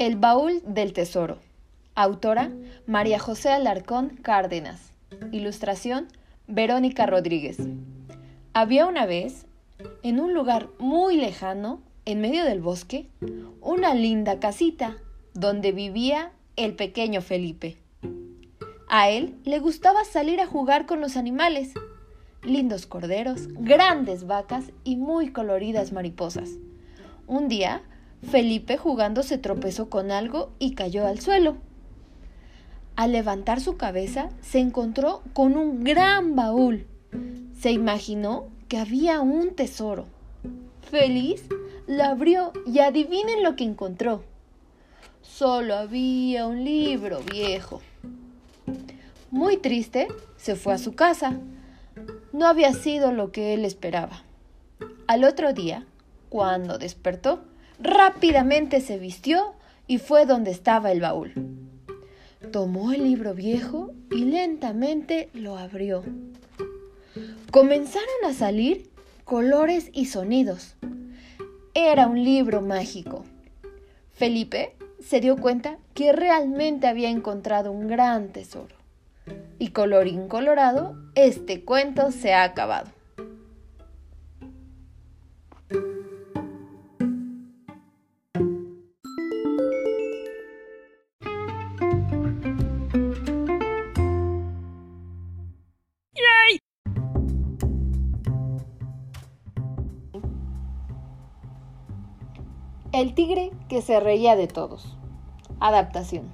El Baúl del Tesoro. Autora, María José Alarcón Cárdenas. Ilustración, Verónica Rodríguez. Había una vez, en un lugar muy lejano, en medio del bosque, una linda casita donde vivía el pequeño Felipe. A él le gustaba salir a jugar con los animales, lindos corderos, grandes vacas y muy coloridas mariposas. Un día, Felipe jugando se tropezó con algo y cayó al suelo. Al levantar su cabeza, se encontró con un gran baúl. Se imaginó que había un tesoro. Feliz, lo abrió y adivinen lo que encontró. Solo había un libro viejo. Muy triste, se fue a su casa. No había sido lo que él esperaba. Al otro día, cuando despertó, rápidamente se vistió y fue donde estaba el baúl. Tomó el libro viejo y lentamente lo abrió. Comenzaron a salir colores y sonidos. Era un libro mágico. Felipe se dio cuenta que realmente había encontrado un gran tesoro. Y colorín colorado, este cuento se ha acabado. El tigre que se reía de todos. Adaptación.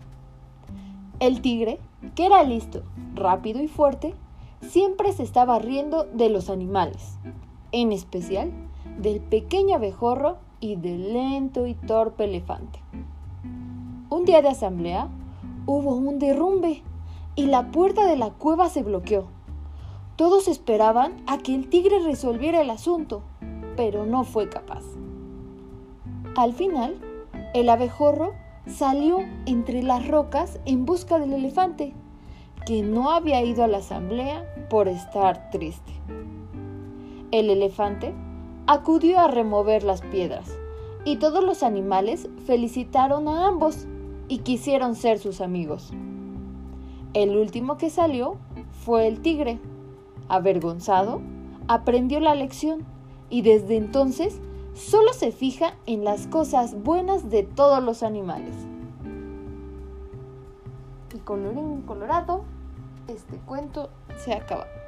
El tigre, que era listo, rápido y fuerte, siempre se estaba riendo de los animales, en especial del pequeño abejorro y del lento y torpe elefante. Un día de asamblea hubo un derrumbe y la puerta de la cueva se bloqueó. Todos esperaban a que el tigre resolviera el asunto, pero no fue capaz. Al final, el abejorro salió entre las rocas en busca del elefante, que no había ido a la asamblea por estar triste. El elefante acudió a remover las piedras y todos los animales felicitaron a ambos y quisieron ser sus amigos. El último que salió fue el tigre. Avergonzado, aprendió la lección y desde entonces solo se fija en las cosas buenas de todos los animales. Y colorín colorado, este cuento se ha acabado.